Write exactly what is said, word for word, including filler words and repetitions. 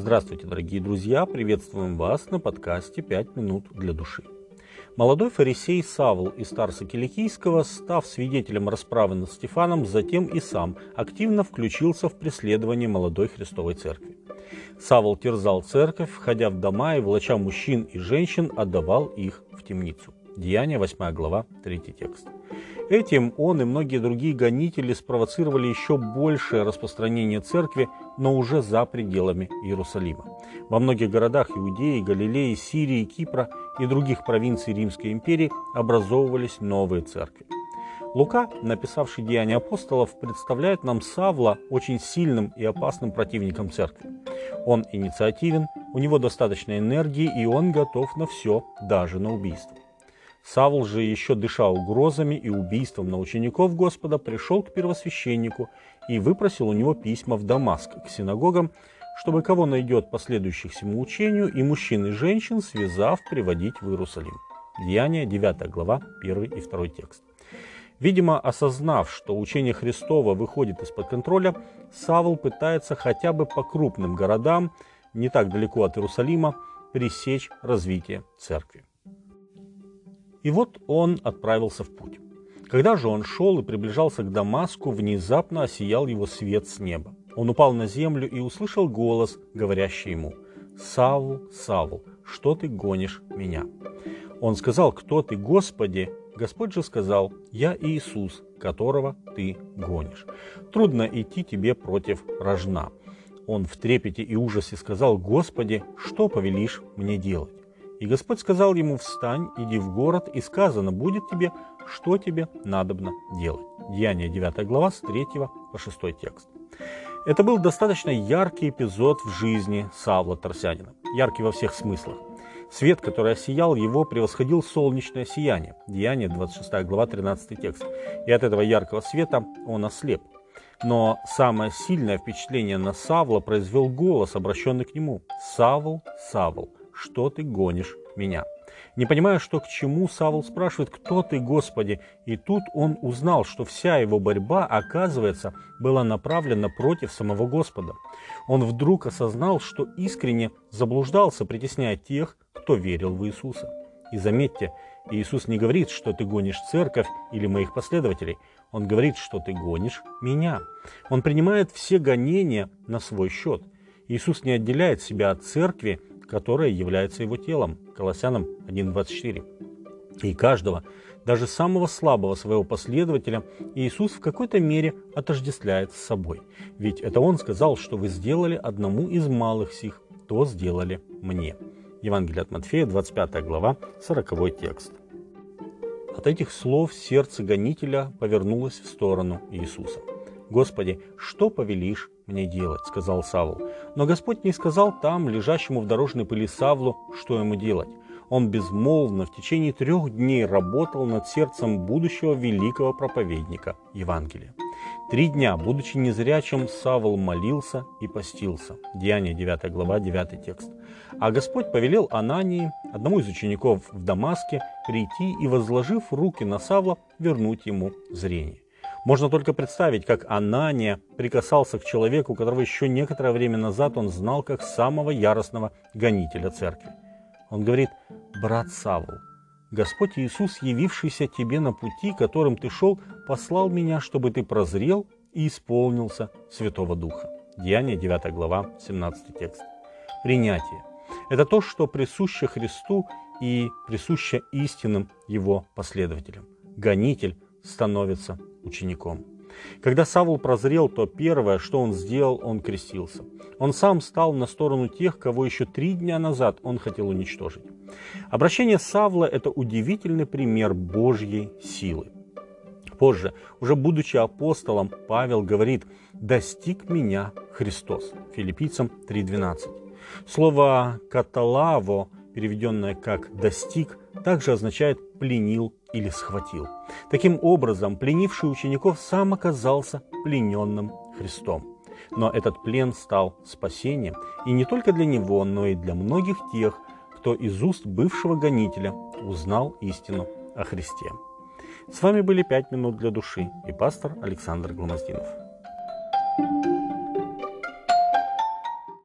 Здравствуйте, дорогие друзья! Приветствуем вас на подкасте «пять минут для души». Молодой фарисей Савл из Тарса Киликийского, став свидетелем расправы над Стефаном, затем и сам активно включился в преследование молодой Христовой Церкви. Савл терзал церковь, входя в дома и, волоча мужчин и женщин, отдавал их в темницу. Деяния, восьмая глава, третий текст. Этим он и многие другие гонители спровоцировали еще большее распространение церкви, но уже за пределами Иерусалима. Во многих городах Иудеи, Галилеи, Сирии, Кипра и других провинций Римской империи образовывались новые церкви. Лука, написавший «Деяния апостолов», представляет нам Савла очень сильным и опасным противником церкви. Он инициативен, у него достаточно энергии, и он готов на все, даже на убийство. Савл же, еще дыша угрозами и убийством на учеников Господа, пришел к первосвященнику и выпросил у него письма в Дамаск к синагогам, чтобы кого найдет последующих всему учению, и мужчин и женщин, связав, приводить в Иерусалим. Деяния, девятая глава, первый и второй текст. Видимо, осознав, что учение Христова выходит из-под контроля, Савл пытается хотя бы по крупным городам, не так далеко от Иерусалима, пресечь развитие церкви. И вот он отправился в путь. Когда же он шел и приближался к Дамаску, внезапно осиял его свет с неба. Он упал на землю и услышал голос, говорящий ему: «Савл, Савл, что ты гонишь меня?» Он сказал: «Кто ты, Господи?» Господь же сказал: «Я Иисус, которого ты гонишь. Трудно идти тебе против рожна». Он в трепете и ужасе сказал: «Господи, что повелишь мне делать?» И Господь сказал ему: «Встань, иди в город, и сказано будет тебе, что тебе надобно делать». Деяния, девятая глава, с третьего по шестой текст. Это был достаточно яркий эпизод в жизни Савла Тарсянина. Яркий во всех смыслах. Свет, который осиял его, превосходил солнечное сияние. Деяния, двадцать шестая глава, тринадцатый текст. И от этого яркого света он ослеп. Но самое сильное впечатление на Савла произвел голос, обращенный к нему: «Савл, Савл, что ты гонишь меня?» Не понимая, что к чему, Савл спрашивает: «Кто ты, Господи?» И тут он узнал, что вся его борьба, оказывается, была направлена против самого Господа. Он вдруг осознал, что искренне заблуждался, притесняя тех, кто верил в Иисуса. И заметьте, Иисус не говорит, что ты гонишь церковь или моих последователей. Он говорит, что ты гонишь меня. Он принимает все гонения на свой счет. Иисус не отделяет себя от церкви, которое является его телом. Колоссянам один двадцать четыре. И каждого, даже самого слабого своего последователя, Иисус в какой-то мере отождествляет с собой. Ведь это Он сказал: что вы сделали одному из малых сих, то сделали мне. Евангелие от Матфея, двадцать пятая глава, сороковой текст. От этих слов сердце гонителя повернулось в сторону Иисуса. «Господи, что повелишь мне делать?» – сказал Савл. Но Господь не сказал там, лежащему в дорожной пыли Савлу, что ему делать. Он безмолвно в течение трех дней работал над сердцем будущего великого проповедника Евангелия. Три дня, будучи незрячим, Савл молился и постился. Деяния, девятая глава, девятый текст. А Господь повелел Анании, одному из учеников в Дамаске, прийти и, возложив руки на Савла, вернуть ему зрение. Можно только представить, как Анания прикасался к человеку, которого еще некоторое время назад он знал как самого яростного гонителя церкви. Он говорит: «Брат Савл, Господь Иисус, явившийся тебе на пути, которым ты шел, послал меня, чтобы ты прозрел и исполнился Святого Духа». Деяния, девятая глава, семнадцатый текст. Принятие. Это то, что присуще Христу и присуще истинным его последователям. Гонитель становится учеником. Когда Савл прозрел, то первое, что он сделал, он крестился. Он сам стал на сторону тех, кого еще три дня назад он хотел уничтожить. Обращение Савла – это удивительный пример Божьей силы. Позже, уже будучи апостолом, Павел говорит: «Достиг меня Христос». Филиппийцам три двенадцать. Слово «каталаво», переведенное как «достиг», также означает «пленил» или «схватил». Таким образом, пленивший учеников сам оказался плененным Христом. Но этот плен стал спасением, и не только для него, но и для многих тех, кто из уст бывшего гонителя узнал истину о Христе. С вами были «пять минут для души» и пастор Александр Глумоздинов.